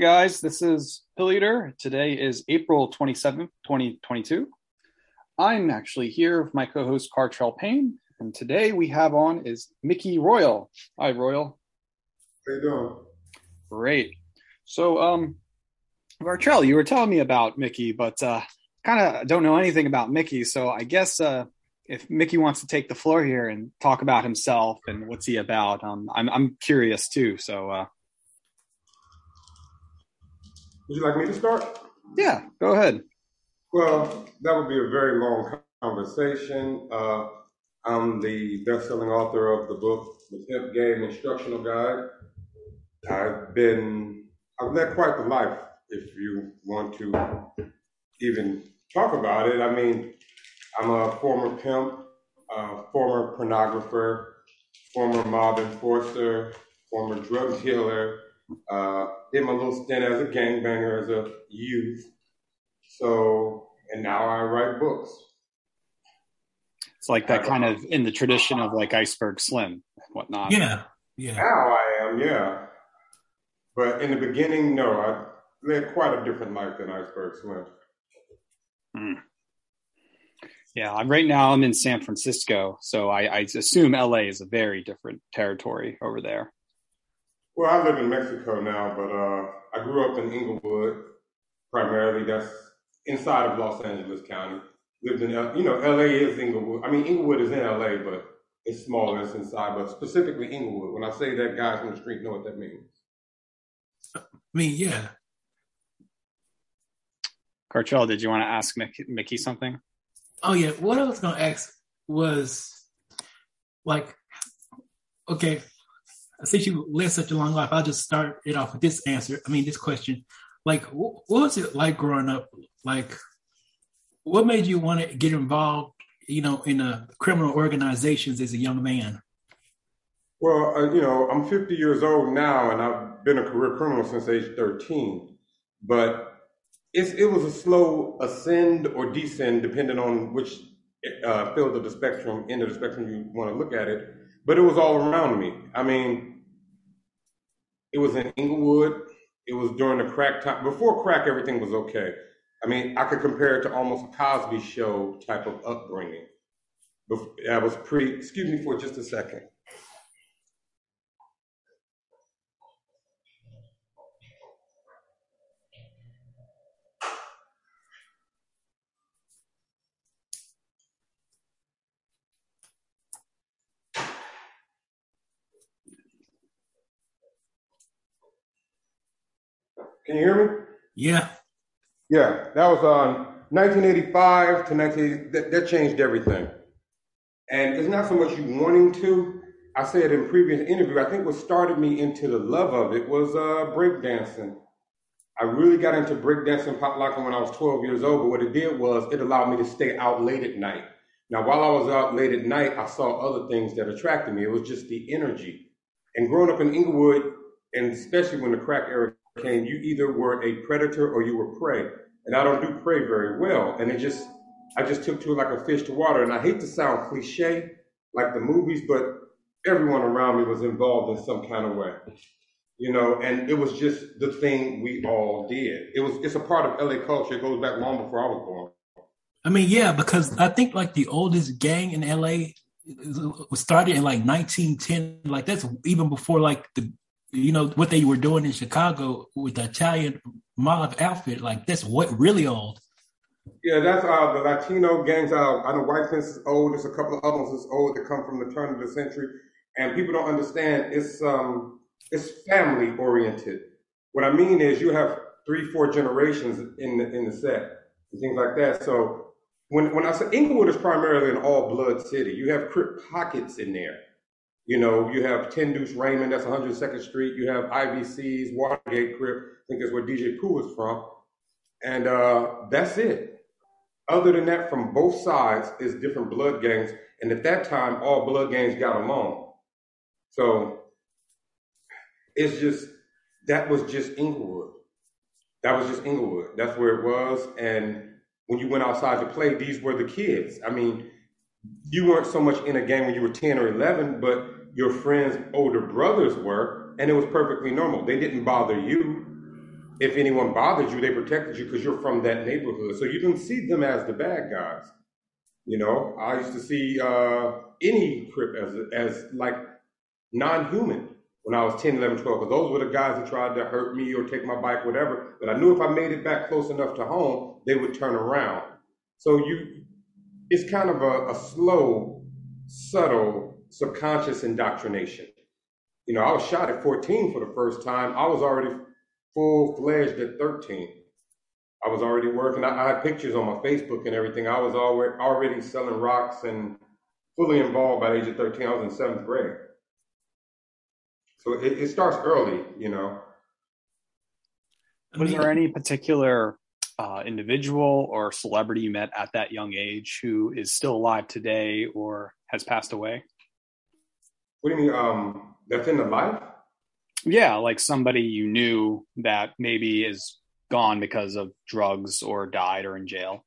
Hey guys, this is Pilleater. Today is April 27th, 2022. I'm actually here with my co-host Cartrell Payne, and today we have on is Mickey Royal. Hi, Royal. How you doing? Great. So, Cartrell, you were telling me about Mickey, but kind of don't know anything about Mickey, so I guess if Mickey wants to take the floor here and talk about himself and what's he about, I'm curious too. So, would you like me to start? Yeah, go ahead. Well, that would be a very long conversation. I'm the best-selling author of the book, The Pimp Game Instructional Guide. I've led quite the life, if you want to even talk about it. I mean, I'm a former pimp, former pornographer, former mob enforcer, former drug dealer, did my little stint as a gangbanger as a youth. So, and now I write books. It's like that kind of in the tradition of like Iceberg Slim and whatnot. Yeah. Now I am, yeah. But in the beginning, no, I led quite a different life than Iceberg Slim. Mm. Yeah, right now I'm in San Francisco, so I assume LA is a very different territory over there. Well, I live in Mexico now, but I grew up in Inglewood, primarily. That's inside of Los Angeles County. Lived in, LA is Inglewood. I mean, Inglewood is in LA, but it's smaller, it's inside, but specifically Inglewood. When I say that, guys on the street know what that means. I mean, yeah. Cartrell, did you want to ask Mickey something? Oh, yeah. What I was going to ask was, like, okay, since you led such a long life, I'll just start it off with this answer. I mean, this question. Like, what was it like growing up? Like, what made you want to get involved, in criminal organizations as a young man? Well, I'm 50 years old now, and I've been a career criminal since age 13. But it was a slow ascend or descend, depending on which end of the spectrum you want to look at it. But it was all around me. I mean, it was in Inglewood. It was during the crack time. Before crack, everything was okay. I mean, I could compare it to almost a Cosby Show type of upbringing. I was excuse me for just a second. Can you hear me? Yeah. Yeah, that was 1985 to 1980. That changed everything. And it's not so much you wanting to. I said in previous interview, I think what started me into the love of it was breakdancing. I really got into breakdancing, pop locking when I was 12 years old. But what it did was it allowed me to stay out late at night. Now, while I was out late at night, I saw other things that attracted me. It was just the energy. And growing up in Inglewood, and especially when the crack era came, you either were a predator or you were prey. And I don't do prey very well. And I just took to it like a fish to water. And I hate to sound cliche, like the movies, but everyone around me was involved in some kind of way. And it was just the thing we all did. It's a part of LA culture. It goes back long before I was born. I mean, yeah, because I think like the oldest gang in LA was started in like 1910. Like that's even before like the what they were doing in Chicago with the Italian mob outfit, like that's what really old. Yeah, that's the Latino gangs. I know White Fence is old. There's a couple of others that's old that come from the turn of the century, and people don't understand. It's family oriented. What I mean is, you have 3-4 generations in the set and things like that. So when I say Inglewood is primarily an all blood city, you have Crip pockets in there. You have 10 Deuce Raymond, that's 102nd Street. You have IVC's, Watergate Crip, I think that's where DJ Pooh is from. And that's it. Other than that, from both sides is different blood gangs. And at that time, all blood gangs got along. So that was just Inglewood. That was just Inglewood. That's where it was. And when you went outside to play, these were the kids. I mean, you weren't so much in a gang when you were 10 or 11, but your friends' older brothers were, and it was perfectly normal. They didn't bother you. if anyone bothered you, they protected you because you're from that neighborhood. So you didn't see them as the bad guys. You know, I used to see any Crip as like non-human when I was 10, 11, 12, because those were the guys that tried to hurt me or take my bike, whatever. But I knew if I made it back close enough to home, they would turn around. So it's kind of a slow, subtle, subconscious indoctrination. You know, I was shot at 14 for the first time. I was already full-fledged at 13. I was already working. I had pictures on my Facebook and everything. I was already selling rocks and fully involved by the age of 13. I was in 7th grade. So it starts early, you know. Was there any particular individual or celebrity you met at that young age who is still alive today or has passed away? What do you mean, that's in the life? Yeah, like somebody you knew that maybe is gone because of drugs or died or in jail.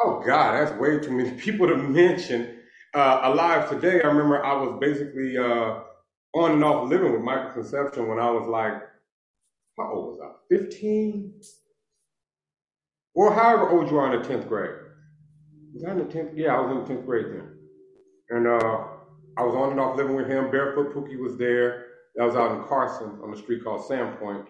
Oh, God, that's way too many people to mention. Alive today, I remember I was basically on and off living with Michael Conception when I was like, how old was I, 15? Or however old you are in the 10th grade. Was I in the 10th? Yeah, I was in the 10th grade then. And I was on and off living with him. Barefoot Pookie was there. That was out in Carson on a street called Sandpoint.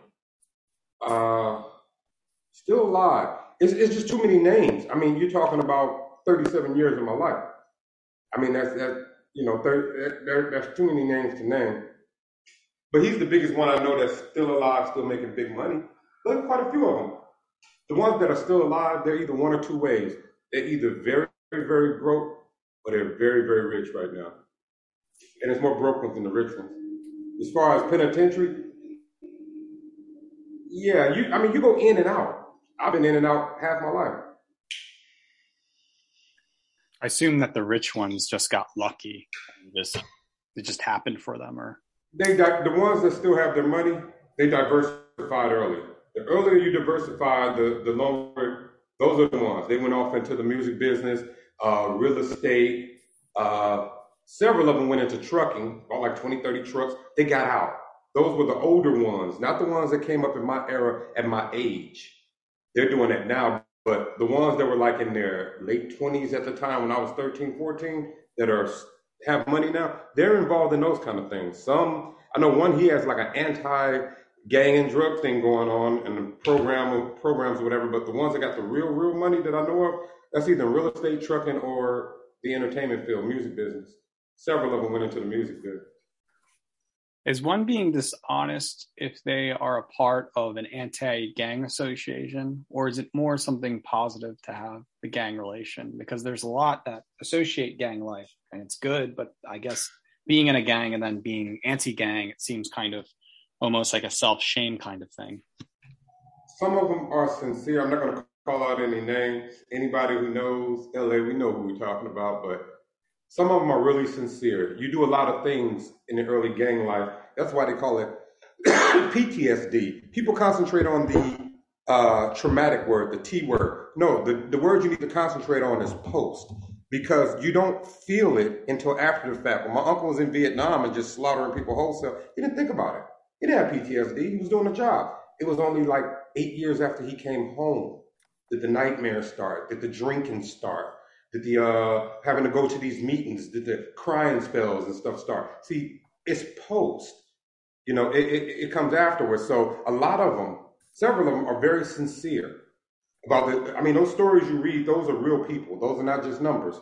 Still alive. It's just too many names. I mean, you're talking about 37 years of my life. I mean, that's too many names to name. But he's the biggest one I know that's still alive, still making big money. There's quite a few of them. The ones that are still alive, they're either one or two ways. They're either very, very, very broke, or they're very, very rich right now. And it's more broke ones than the rich ones. As far as penitentiary, yeah, you go in and out. I've been in and out half my life. I assume that the rich ones just got lucky. It just happened for them, or the ones that still have their money, they diversified early. The earlier you diversify, the longer. Those are the ones. They went off into the music business, real estate. Several of them went into trucking, bought like 20, 30 trucks. They got out. Those were the older ones, not the ones that came up in my era at my age. They're doing that now. But the ones that were like in their late 20s at the time when I was 13, 14, that have money now, they're involved in those kind of things. Some, I know one, he has like an anti-gang and drug thing going on and programs or whatever, but the ones that got the real, real money that I know of, that's either real estate, trucking, or the entertainment field, music business. Several of them went into the music business. Is one being dishonest if they are a part of an anti-gang association, or is it more something positive to have the gang relation? Because there's a lot that associate gang life, and it's good, but I guess being in a gang and then being anti-gang, it seems kind of almost like a self-shame kind of thing. Some of them are sincere. I'm not going to call out any names. Anybody who knows LA, we know who we're talking about, but some of them are really sincere. You do a lot of things in the early gang life. That's why they call it PTSD. People concentrate on the traumatic word, the T word. No, the word you need to concentrate on is post, because you don't feel it until after the fact. When my uncle was in Vietnam and just slaughtering people wholesale, he didn't think about it. He didn't have PTSD. He was doing a job. It was only like 8 years after he came home that the nightmares start, that the drinking start, did the having to go to these meetings, did the crying spells and stuff start? See, it's post, you know, it comes afterwards. So a lot of them, several of them are very sincere about it. I mean, those stories you read, those are real people. Those are not just numbers.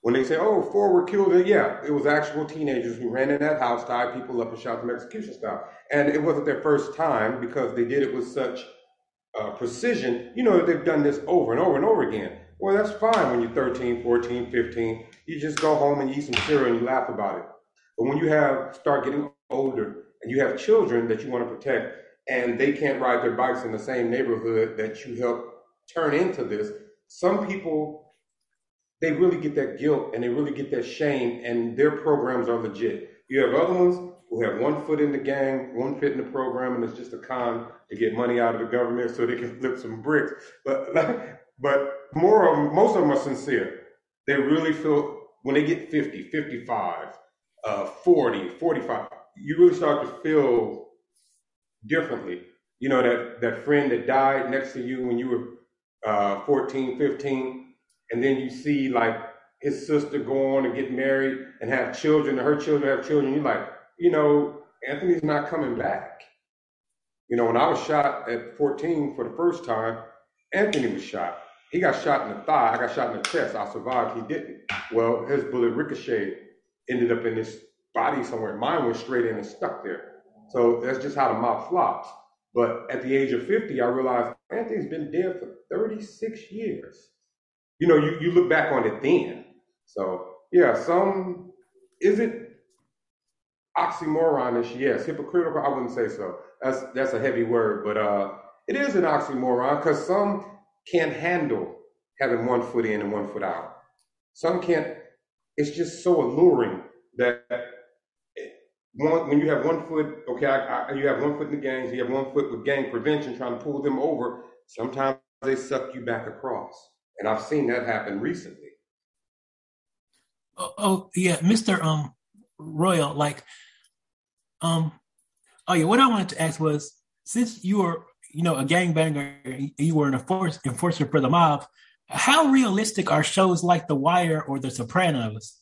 When they say, oh, 4 were killed, yeah, it was actual teenagers who ran in that house, tied people up and shot them execution style. And it wasn't their first time because they did it with such precision. You know, they've done this over and over and over again. Well, that's fine when you're 13, 14, 15. You just go home and eat some cereal and you laugh about it. But when you start getting older and you have children that you want to protect and they can't ride their bikes in the same neighborhood that you help turn into this, some people, they really get that guilt and they really get that shame and their programs are legit. You have other ones who have one foot in the gang, one foot in the program, and it's just a con to get money out of the government so they can flip some bricks. But most of them are sincere. They really feel, when they get 50, 55, 40, 45, you really start to feel differently. you know, that friend that died next to you when you were 14, 15, and then you see like his sister go on and get married and have children, and her children have children, you're like, you know, Anthony's not coming back. You know, when I was shot at 14 for the first time, Anthony was shot. He got shot in the thigh, I got shot in the chest, I survived, he didn't. Well, his bullet ricocheted, ended up in his body somewhere. Mine went straight in and stuck there. So that's just how the mob flops. But at the age of 50, I realized Anthony's been dead for 36 years. You know, you look back on it then. So yeah, is it oxymoronish? Yes, hypocritical, I wouldn't say so. That's a heavy word, but it is an oxymoron because some can't handle having one foot in and one foot out. Some can't, it's just so alluring that when you have one foot, okay, you have one foot in the gangs, you have one foot with gang prevention trying to pull them over, sometimes they suck you back across. And I've seen that happen recently. Oh yeah, Mr. Royal, what I wanted to ask was, since you are, you know, a gangbanger, you were an enforcer for the mob, how realistic are shows like The Wire or The Sopranos?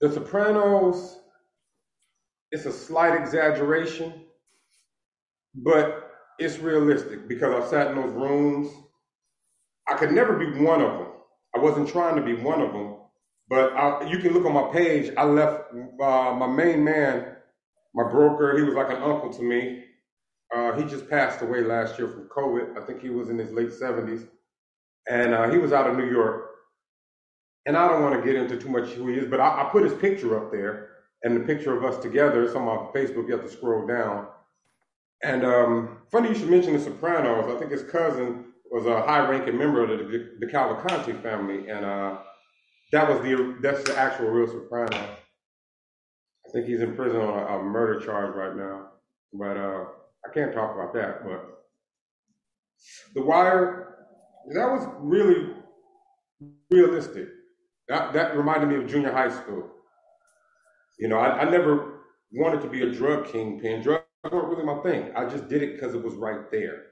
The Sopranos, it's a slight exaggeration, but it's realistic because I've sat in those rooms. I could never be one of them. I wasn't trying to be one of them, but you can look on my page. I left my main man, my broker. He was like an uncle to me. He just passed away last year from COVID. I think he was in his late 70s, and he was out of New York. And I don't want to get into too much who he is, but I put his picture up there and the picture of us together. It's on my Facebook, you have to scroll down. And funny you should mention The Sopranos. I think his cousin was a high-ranking member of the Cavalcanti family, and that's the actual real Soprano. I think he's in prison on a murder charge right now, but I can't talk about that. But The Wire, that was really realistic. That reminded me of junior high school. You know, I never wanted to be a drug kingpin. Drugs weren't really my thing. I just did it because it was right there.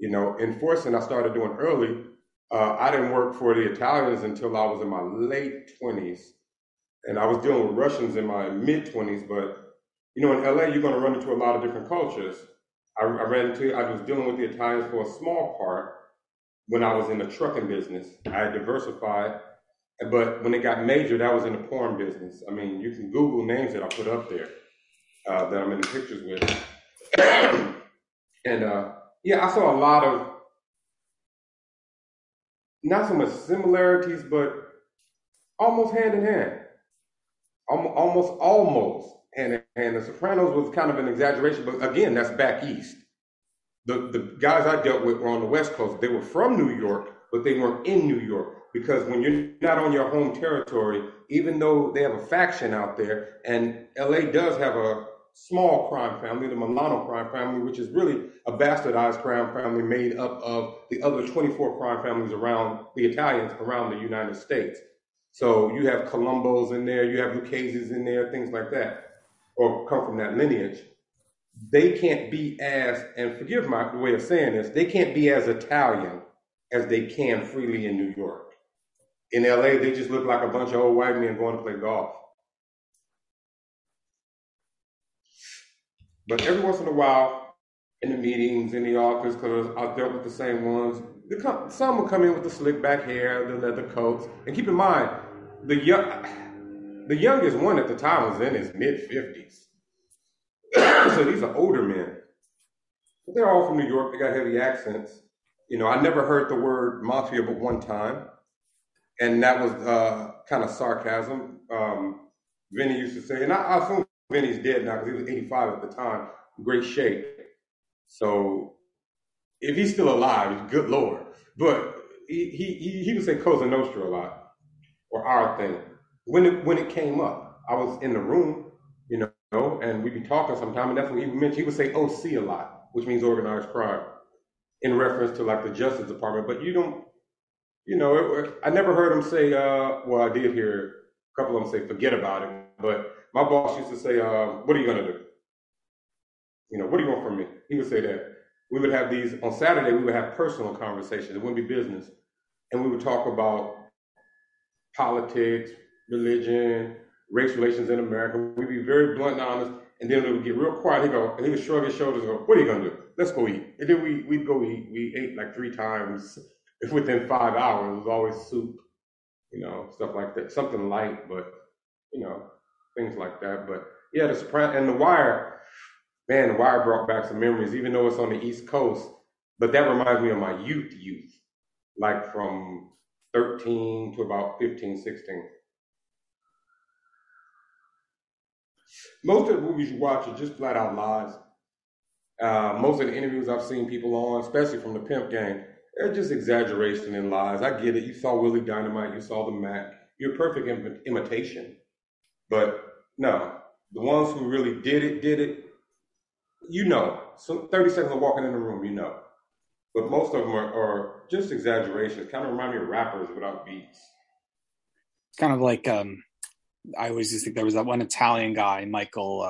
You know, enforcing I started doing early. I didn't work for the Italians until I was in my late 20s. And I was dealing with Russians in my mid-20s, but, you know, in LA, you're gonna run into a lot of different cultures. I was dealing with the Italians for a small part when I was in the trucking business. I had diversified, but when it got major, that was in the porn business. I mean, you can Google names that I put up there that I'm in the pictures with. And, yeah, I saw a lot of, not so much similarities, but almost hand in hand. Almost hand in hand. The Sopranos was kind of an exaggeration, but again, that's back east. The guys I dealt with were on the West Coast. They were from New York, but they weren't in New York. Because when you're not on your home territory, even though they have a faction out there, and LA does have a small crime family, the Milano crime family, which is really a bastardized crime family made up of the other 24 crime families around the Italians around the United States. So you have Colombos in there, you have Lucchese's in there, things like that, or come from that lineage. They can't be as, and forgive my way of saying this, they can't be as Italian as they can freely in New York. In LA, they just look like a bunch of old white men going to play golf. But every once in a while, in the meetings, in the office, because I've dealt with the same ones, some will come in with the slick back hair, the leather coats. And keep in mind, the youngest one at the time was in his mid-50s. So these are older men. But they're all from New York. They got heavy accents. You know, I never heard the word mafia but one time. And that was kind of sarcasm. Vinny used to say, and I assume Vinny's dead now because he was 85 at the time, great shape. So if he's still alive, good Lord. But he would say Cosa Nostra a lot, or our thing. When it came up, I was in the room, you know, and we'd be talking sometime, and that's when he would mention, he would say OC a lot, which means organized crime, in reference to like the Justice Department. But you don't, you know, I never heard him say, well, I did hear a couple of them say, forget about it, but My boss used to say, what are you going to do? You know, what do you want from me? He would say that. We would have these, on Saturday, we would have personal conversations. It wouldn't be business. And we would talk about politics, religion, race relations in America. We'd be very blunt and honest. And then we would get real quiet. He'd go, and he would shrug his shoulders and go, what are you going to do? Let's go eat. And then we'd go eat. We ate like 3 times within 5 hours. It was always soup, you know, stuff like that. Something light, but, you know, things like that. But yeah, the surprise, and The Wire, man, The Wire brought back some memories, even though it's on the East Coast. But that reminds me of my youth, like from 13 to about 15, 16. Most of the movies you watch are just flat out lies. Most of the interviews I've seen people on, especially from the Pimp Gang, they're just exaggeration and lies. I get it. You saw Willie Dynamite. You saw the Mac. You're a perfect imitation. But no, the ones who really did it, you know. So 30 seconds of walking in the room, you know. But most of them are just exaggerations. Kind of remind me of rappers without beats. It's kind of like... I always just think there was that one Italian guy, Michael,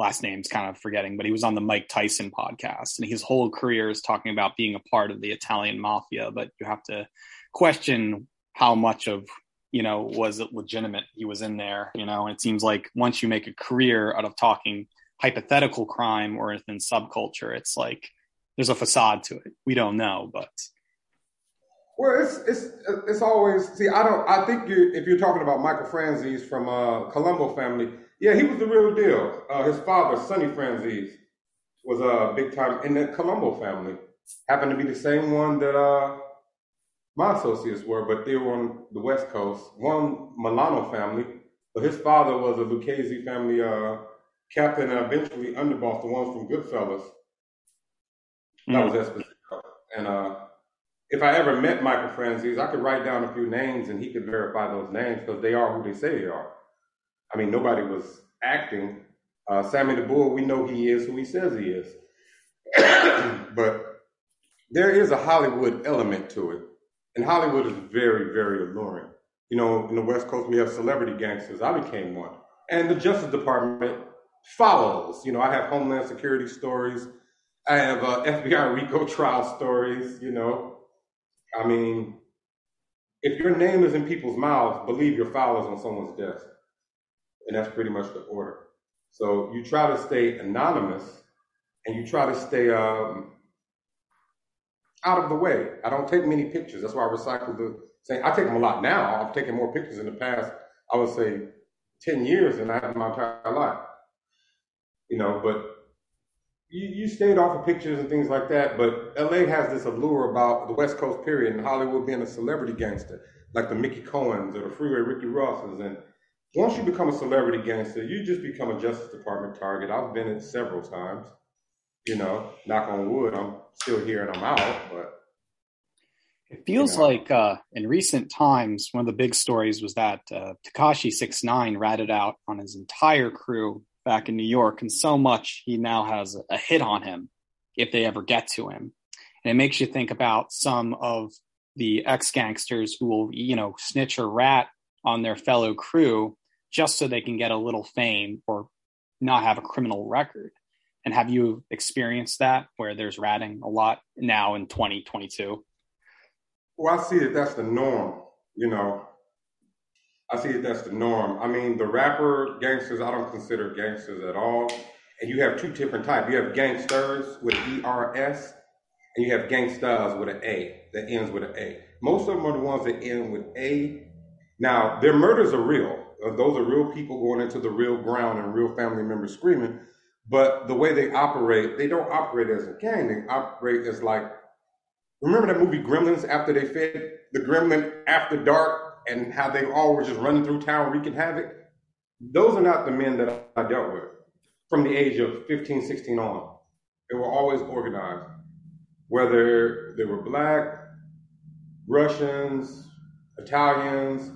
last name's kind of forgetting, but he was on the Mike Tyson podcast, and his whole career is talking about being a part of the Italian mafia, but you have to question how much of, you know, was it legitimate he was in there, you know, and it seems like once you make a career out of talking hypothetical crime or within subculture, it's like there's a facade to it. We don't know, but... Well, it's always, see, if you're talking about Michael Franzese from Colombo family, yeah, he was the real deal. His father, Sonny Franzese, was big time in the Colombo family. Happened to be the same one that my associates were, but they were on the West Coast. One Milano family, but his father was a Lucchese family captain and eventually underboss, the ones from Goodfellas. That was Esposito. And, if I ever met Michael Franzese, I could write down a few names and he could verify those names because they are who they say they are. I mean, nobody was acting. Sammy the Bull, we know he is who he says he is. But there is a Hollywood element to it. And Hollywood is very, very alluring. You know, in the West Coast, we have celebrity gangsters. I became one. And the Justice Department follows. You know, I have Homeland Security stories. I have FBI RICO trial stories, you know. I mean, if your name is in people's mouths, believe your file is on someone's desk. And that's pretty much the order. So you try to stay anonymous and you try to stay out of the way. I don't take many pictures. That's why I recycle the same. I take them a lot now. I've taken more pictures in the past, I would say 10 years than I have in my entire life. You know, but you stayed off of pictures and things like that, but LA has this allure about the West Coast period and Hollywood being a celebrity gangster, like the Mickey Cohens or the Freeway Ricky Rosses. And once you become a celebrity gangster, you just become a Justice Department target. I've been it several times, you know, knock on wood, I'm still here and I'm out, but. It feels like in recent times, one of the big stories was that Takashi 6ix9ine ratted out on his entire crew back in New York, and so much he now has a hit on him if they ever get to him. And it makes you think about some of the ex-gangsters who will, you know, snitch or rat on their fellow crew just so they can get a little fame or not have a criminal record. And have you experienced that where there's ratting a lot now in 2022? Well, I see that that's the norm, you know. I see that that's the norm. I mean, the rapper gangsters, I don't consider gangsters at all. And you have two different types. You have gangsters with ERS, and you have gangstas with an A that ends with an A. Most of them are the ones that end with A. Now, their murders are real. Those are real people going into the real ground and real family members screaming. But the way they operate, they don't operate as a gang. They operate as like, remember that movie Gremlins, after they fed the gremlin after dark? And how they all were just running through town wreaking havoc. Those are not the men that I dealt with from the age of 15, 16 on. They were always organized, whether they were Black, Russians, Italians,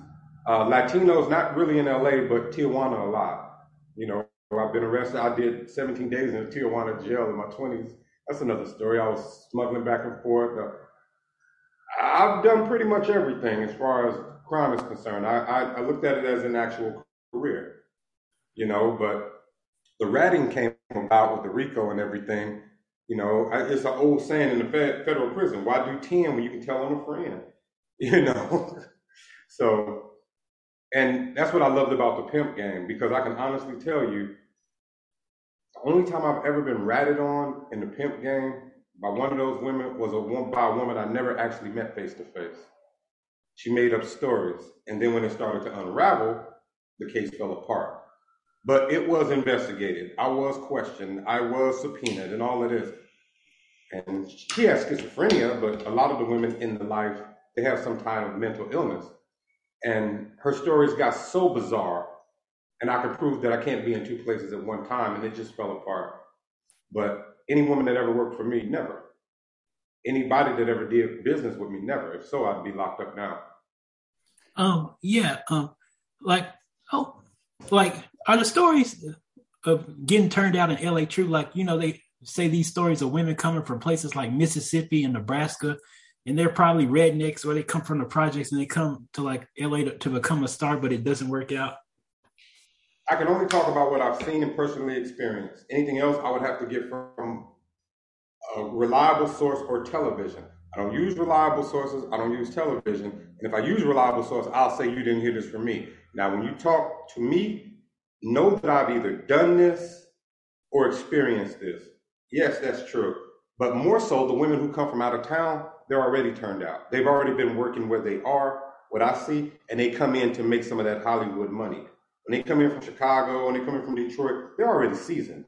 Latinos, not really in LA, but Tijuana a lot. You know, I've been arrested. I did 17 days in a Tijuana jail in my 20s. That's another story. I was smuggling back and forth. I've done pretty much everything as far as crime is concerned. I looked at it as an actual career. you know, but the ratting came about with the RICO and everything. You know, it's an old saying in the federal prison, why do 10 when you can tell on a friend, you know? So, and that's what I loved about the pimp game, because I can honestly tell you, the only time I've ever been ratted on in the pimp game by one of those women was by a woman I never actually met face to face. She made up stories. And then when it started to unravel, the case fell apart. But it was investigated. I was questioned. I was subpoenaed and all of this. And she has schizophrenia, but a lot of the women in the life, they have some kind of mental illness. And her stories got so bizarre, and I could prove that I can't be in two places at one time, and it just fell apart. But any woman that ever worked for me, never. Anybody that ever did business with me, never. If so, I'd be locked up now. Are the stories of getting turned out in LA true? Like, you know, they say these stories of women coming from places like Mississippi and Nebraska, and they're probably rednecks, or they come from the projects and they come to like LA to become a star, but it doesn't work out. I can only talk about what I've seen and personally experienced. Anything else I would have to get from a reliable source or television. I don't use reliable sources. I don't use television. And if I use a reliable source, I'll say you didn't hear this from me. Now, when you talk to me, know that I've either done this or experienced this. Yes, that's true. But more so, the women who come from out of town, they're already turned out. They've already been working where they are, what I see, and they come in to make some of that Hollywood money. When they come in from Chicago, when they come in from Detroit, they're already seasoned.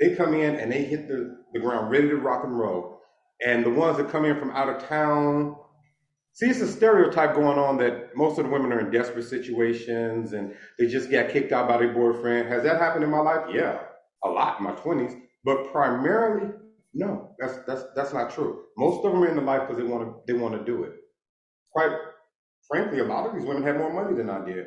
They come in and they hit the ground ready to rock and roll. And the ones that come in from out of town, see, it's a stereotype going on that most of the women are in desperate situations and they just got kicked out by their boyfriend. Has that happened in my life? Yeah, a lot in my 20s, but primarily, no, that's not true. Most of them are in the life because they want to do it. Quite frankly, a lot of these women had more money than I did,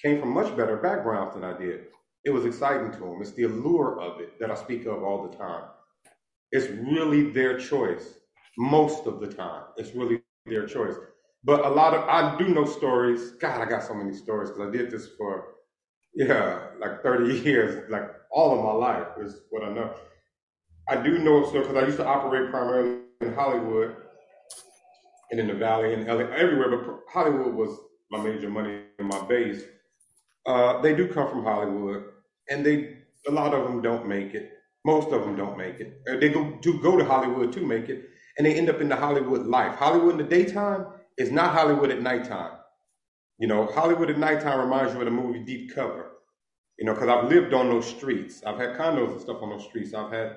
came from much better backgrounds than I did. It was exciting to them. It's the allure of it that I speak of all the time. It's really their choice. Most of the time, it's really their choice. But I do know stories. God, I got so many stories because I did this for, like 30 years, like all of my life is what I know. I do know a story because I used to operate primarily in Hollywood and in the Valley and LA, everywhere, but Hollywood was my major money and my base. They do come from Hollywood, and a lot of them don't make it. Most of them don't make it. They go to Hollywood to make it, and they end up in the Hollywood life. Hollywood in the daytime is not Hollywood at nighttime. You know, Hollywood at nighttime reminds you of the movie Deep Cover, you know, because I've lived on those streets. I've had condos and stuff on those streets. I've had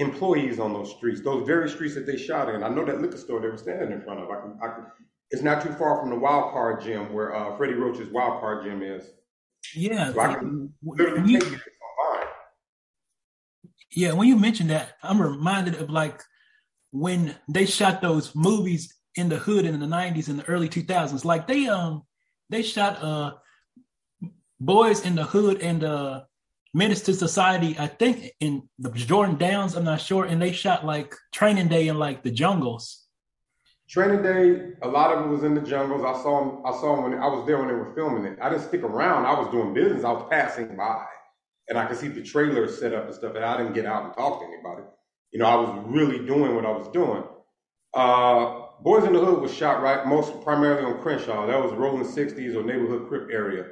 employees on those streets, those very streets that they shot in. I know that liquor store they were standing in front of. It's not too far from the Wild Card Gym where Freddie Roach's Wild Card Gym is. Yeah. So I can literally take it. Yeah, when you mentioned that, I'm reminded of like when they shot those movies in the hood in the 90s and the early 2000s. Like they shot Boys in the Hood and Menace to Society, I think, in the Jordan Downs, I'm not sure, and they shot like Training Day in like the jungles. Training Day, a lot of it was in the jungles. I saw them when I was there when they were filming it. I didn't stick around. I was doing business. I was passing by. And I could see the trailer set up and stuff, and I didn't get out and talk to anybody. You know, I was really doing what I was doing. Boys in the Hood was shot primarily on Crenshaw. That was Rolling 60s or Neighborhood Crip area,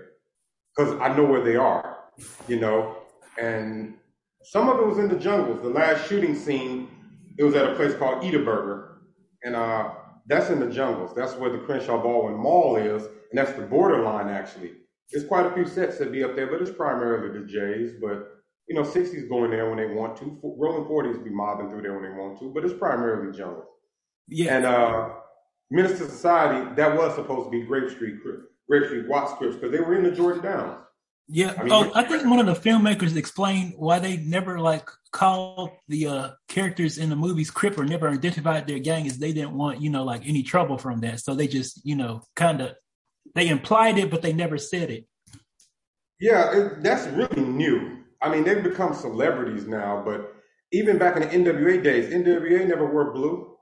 because I know where they are, you know. And some of it was in the jungles. The last shooting scene, it was at a place called Iceberg, and that's in the jungles. That's where the Crenshaw Baldwin Mall is, and that's the borderline, actually. There's quite a few sets that be up there, but it's primarily the Jays. But, you know, 60s going there when they want to. Rolling 40s be mobbing through there when they want to, but it's primarily jungle. Yeah. And Menace to Society, that was supposed to be Grape Street Watts Crips, because they were in the Jordan Downs. Yeah. I think one of the filmmakers explained why they never, like, called the characters in the movies Crip or never identified their gang is they didn't want, you know, like, any trouble from that. So they just, you know, kind of... They implied it, but they never said it. Yeah, that's really new. I mean, they've become celebrities now, but even back in the NWA days, NWA never wore blue.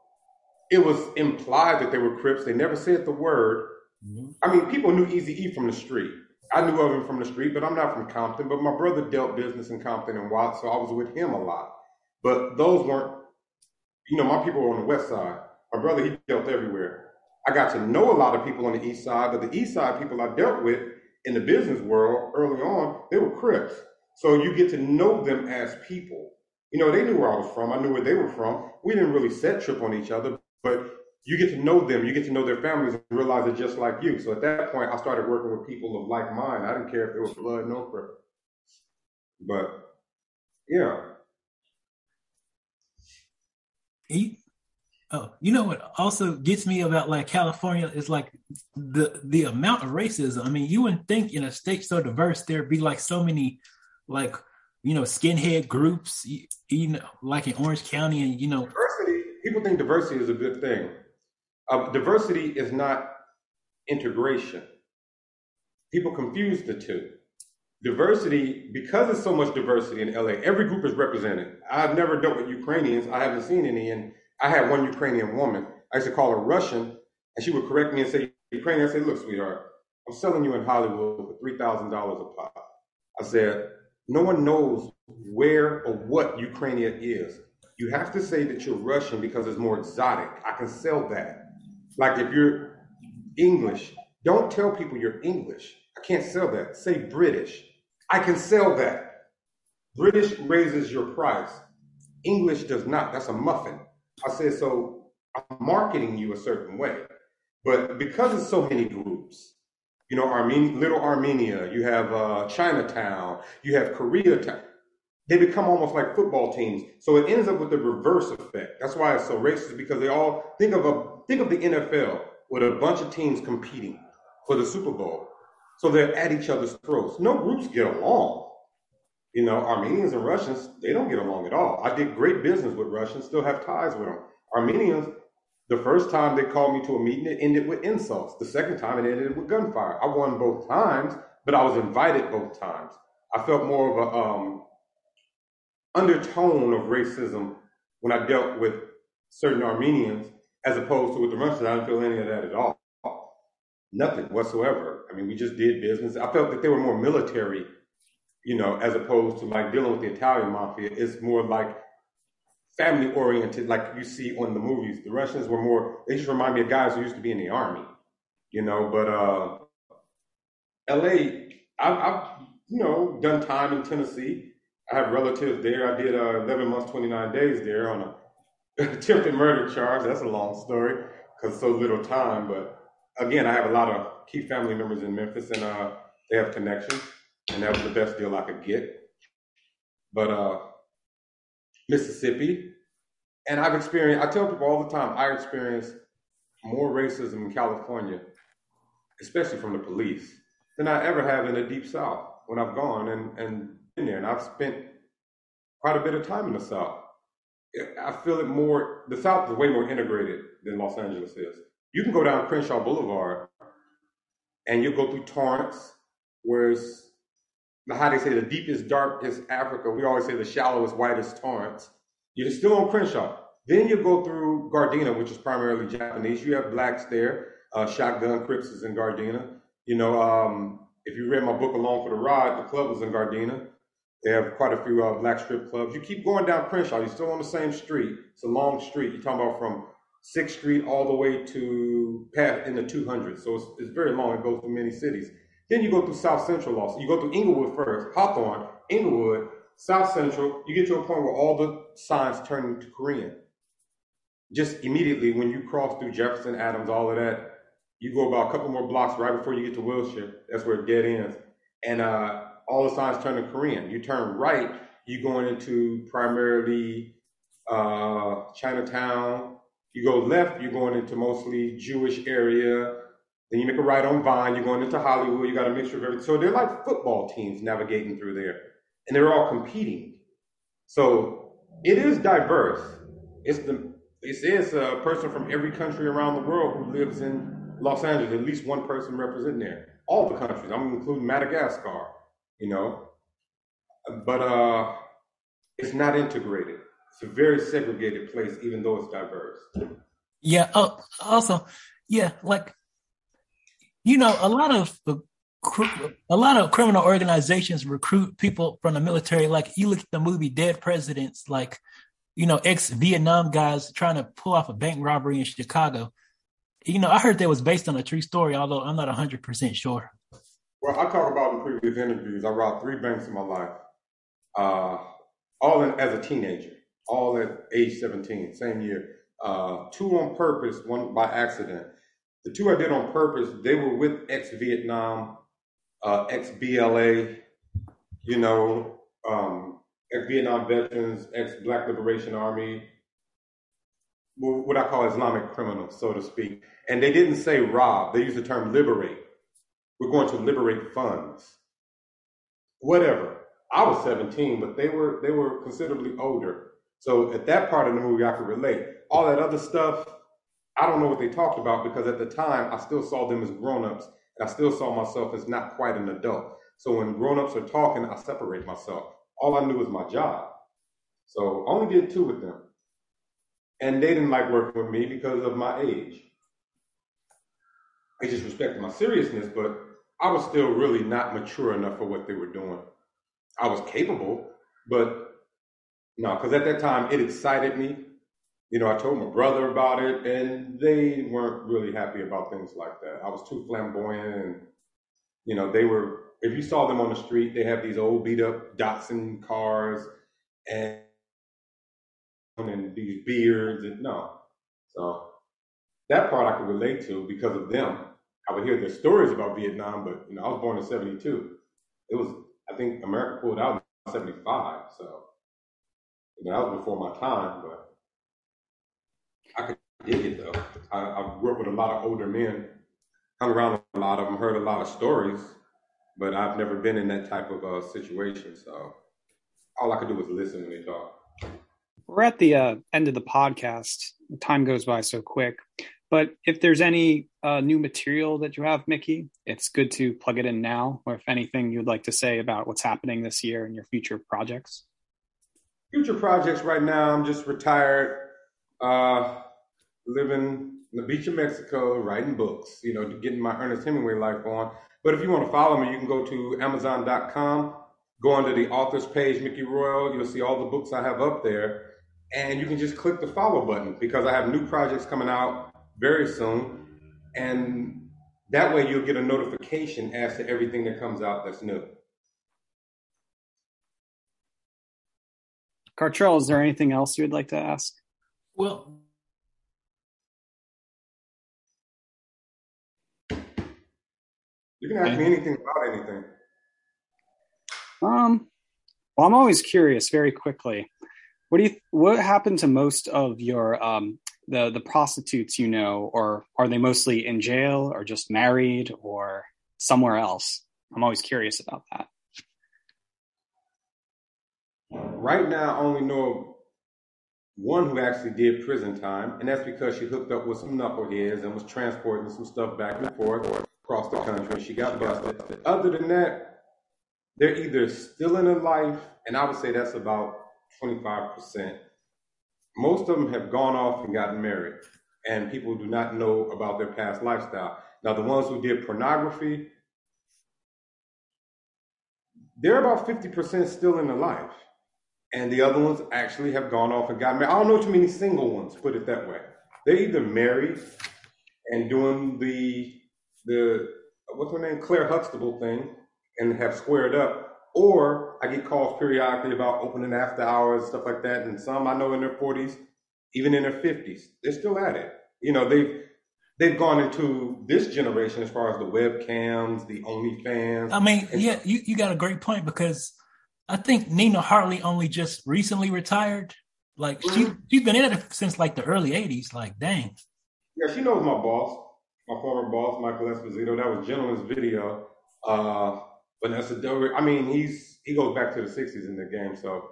It was implied that they were Crips. They never said the word. Mm-hmm. I mean, people knew Eazy-E from the street. I knew of him from the street, but I'm not from Compton. But my brother dealt business in Compton and Watts, so I was with him a lot. But those weren't, you know, my people were on the west side. My brother, he dealt everywhere. I got to know a lot of people on the east side, but the east side people I dealt with in the business world early on, they were Crips. So you get to know them as people. You know, they knew where I was from. I knew where they were from. We didn't really set trip on each other, but you get to know them. You get to know their families and realize they're just like you. So at that point, I started working with people of like mind. I didn't care if it was blood, no preference. But, yeah. You know what also gets me about like California is like the amount of racism. I mean, you wouldn't think in a state so diverse there'd be like so many like, you know, skinhead groups, you know, like in Orange County and, you know. Diversity, people think diversity is a good thing. Diversity is not integration. People confuse the two. Diversity, because there's so much diversity in LA, every group is represented. I've never dealt with Ukrainians. I haven't seen any. And I had one Ukrainian woman. I used to call her Russian, and she would correct me and say, Ukrainian. I said, look, sweetheart, I'm selling you in Hollywood for $3,000 a pop. I said, no one knows where or what Ukrainian is. You have to say that you're Russian because it's more exotic. I can sell that. Like if you're English, don't tell people you're English. I can't sell that. Say British. I can sell that. British raises your price. English does not. That's a muffin. I said, so I'm marketing you a certain way. But because there's so many groups, you know, Little Armenia, you have Chinatown, you have Koreatown. They become almost like football teams. So it ends up with the reverse effect. That's why it's so racist, because they all think of the NFL with a bunch of teams competing for the Super Bowl. So they're at each other's throats. No groups get along. You know, Armenians and Russians, they don't get along at all. I did great business with Russians, still have ties with them. Armenians, the first time they called me to a meeting, it ended with insults. The second time, it ended with gunfire. I won both times, but I was invited both times. I felt more of a undertone of racism when I dealt with certain Armenians, as opposed to with the Russians. I didn't feel any of that at all. Nothing whatsoever. I mean, we just did business. I felt that they were more military, you know, as opposed to like dealing with the Italian mafia. It's more like family oriented, like you see on the movies. The Russians were more, they just remind me of guys who used to be in the army, you know, but LA, I've, you know, done time in Tennessee. I have relatives there. I did 11 months, 29 days there on a attempted murder charge. That's a long story because so little time, but again, I have a lot of key family members in Memphis, and they have connections, and that was the best deal I could get. But Mississippi, and I've experienced, I tell people all the time, I experienced more racism in California, especially from the police, than I ever have in the Deep South when I've gone and been there, and I've spent quite a bit of time in the South. I feel it more, the South is way more integrated than Los Angeles is. You can go down Crenshaw Boulevard and you'll go through Torrance, where it's, how they say, the deepest, darkest Africa. We always say the shallowest, whitest Torrance. You're still on Crenshaw. Then you go through Gardena, which is primarily Japanese. You have blacks there. Shotgun Crips is in Gardena. You know, if you read my book Along for the Ride, the club was in Gardena. They have quite a few black strip clubs. You keep going down Crenshaw. You're still on the same street. It's a long street. You're talking about from 6th Street all the way to path in the 200s. So it's very long. It goes through many cities. Then you go through South Central also. You go through Inglewood first, Hawthorne, Inglewood, South Central. You get to a point where all the signs turn to Korean. Just immediately when you cross through Jefferson, Adams, all of that, you go about a couple more blocks right before you get to Wilshire. That's where it dead ends. And all the signs turn to Korean. You turn right, you're going into primarily Chinatown. You go left, you're going into mostly Jewish area. Then you make a right on Vine, you're going into Hollywood, you got a mixture of everything. So they're like football teams navigating through there. And they're all competing. So it is diverse. It's a person from every country around the world who lives in Los Angeles, at least one person representing there. All the countries, I'm including Madagascar, you know. But it's not integrated. It's a very segregated place, even though it's diverse. Yeah. Oh, also, yeah, like, you know, a lot of a lot of criminal organizations recruit people from the military. Like, you look at the movie Dead Presidents, like, you know, ex-Vietnam guys trying to pull off a bank robbery in Chicago. You know, I heard that was based on a true story, although I'm not 100% sure. Well, I talked about in previous interviews, I robbed 3 banks in my life, all as a teenager, all at age 17, same year. 2 on purpose, 1 by accident. The 2 I did on purpose, they were with ex-Vietnam, ex-BLA, you know, ex-Vietnam veterans, ex-Black Liberation Army, what I call Islamic criminals, so to speak. And they didn't say rob. They used the term liberate. We're going to liberate funds. Whatever. I was 17, but they were considerably older. So at that part of the movie, I could relate. All that other stuff, I don't know what they talked about, because at the time, I still saw them as grown-ups, and I still saw myself as not quite an adult. So when grown-ups are talking, I separate myself. All I knew was my job. So I only did 2 with them. And they didn't like working with me because of my age. They just respected my seriousness, but I was still really not mature enough for what they were doing. I was capable, but no, because at that time, it excited me. You know, I told my brother about it, and they weren't really happy about things like that. I was too flamboyant, and, you know, they were, if you saw them on the street, they have these old beat-up Datsun cars, and these beards, and no. So that part I could relate to because of them. I would hear their stories about Vietnam, but, you know, I was born in 72. It was, I think America pulled out in 75, so, you know, that was before my time, but I could dig it, though. I grew up with a lot of older men, hung around a lot of them, heard a lot of stories, but I've never been in that type of situation, so all I could do was listen when they talk. We're at the end of the podcast. Time goes by so quick. But if there's any new material that you have, Mickey, it's good to plug it in now, or if anything you'd like to say about what's happening this year and your future projects. Future projects right now, I'm just retired, living on the beach of Mexico, writing books, you know, getting my Ernest Hemingway life on. But if you want to follow me, you can go to Amazon.com. Go onto the author's page, Mickey Royal. You'll see all the books I have up there. And you can just click the follow button, because I have new projects coming out very soon. And that way you'll get a notification as to everything that comes out that's new. Cartrell, is there anything else you would like to ask? Well, you can ask me anything about anything. Well, I'm always curious. Very quickly, what happened to most of your the prostitutes you know, or are they mostly in jail or just married or somewhere else? I'm always curious about that. Right now, I only know one who actually did prison time, and that's because she hooked up with some knuckleheads and was transporting some stuff back and forth across the country. She got busted. Other than that, they're either still in a life, and I would say that's about 25%. Most of them have gone off and gotten married, and people do not know about their past lifestyle. Now, the ones who did pornography, they're about 50% still in a life, and the other ones actually have gone off and gotten married. I don't know too many single ones, put it that way. They're either married and doing the what's her name, Claire Huxtable thing, and have squared up, or I get calls periodically about opening after hours, stuff like that, and some I know in their 40s, even in their 50s, they're still at it. You know, they've gone into this generation as far as the webcams, the OnlyFans. I mean, yeah, you got a great point, because I think Nina Hartley only just recently retired. Like, she's been in it since, like, the early 80s. Like, dang. Yeah, she knows my boss, my former boss, Michael Esposito. That was Gentleman's Video. But that's I mean, he goes back to the 60s in the game. So,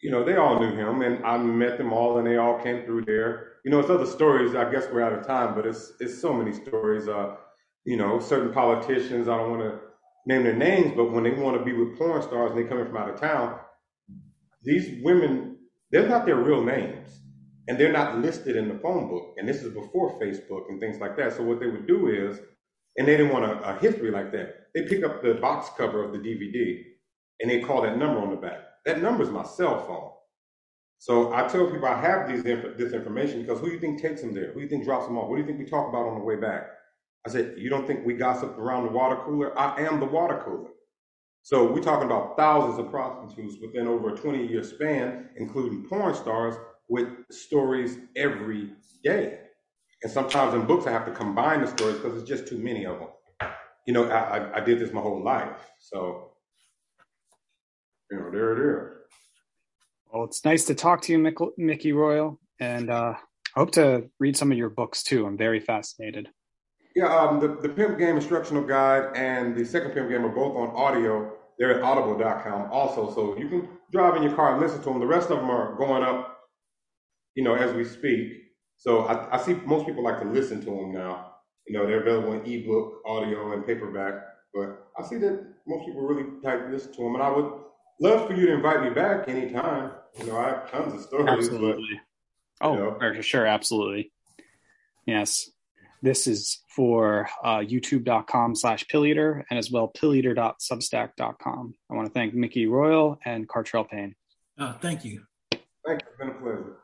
you know, they all knew him, and I met them all, and they all came through there. You know, it's other stories. I guess we're out of time, but it's so many stories. You know, certain politicians, I don't want to name their names, but when they want to be with porn stars and they coming from out of town, these women, they're not their real names, and they're not listed in the phone book. And this is before Facebook and things like that. So what they would do is, and they didn't want a history like that. They pick up the box cover of the DVD and they call that number on the back. That number's my cell phone. So I tell people I have this information because who do you think takes them there? Who do you think drops them off? What do you think we talk about on the way back? I said, you don't think we gossiped around the water cooler? I am the water cooler. So we're talking about thousands of prostitutes within over a 20-year span, including porn stars, with stories every day. And sometimes in books, I have to combine the stories because there's just too many of them. You know, I did this my whole life. So, you know, there it is. Well, it's nice to talk to you, Mickey Royal, and I hope to read some of your books, too. I'm very fascinated. Yeah, the Pimp Game Instructional Guide and the Second Pimp Game are both on audio. They're at audible.com also, so you can drive in your car and listen to them. The rest of them are going up, you know, as we speak. So I see most people like to listen to them now. You know, they're available in ebook, audio, and paperback. But I see that most people really like to listen to them, and I would love for you to invite me back anytime. You know, I have tons of stories. Absolutely. But, for sure. Absolutely. Yes. This is for youtube.com/pilleater and as well pilleater.substack.com. I want to thank Mickey Royal and Cartrell Payne. Thank you. Thank you. It's been a pleasure.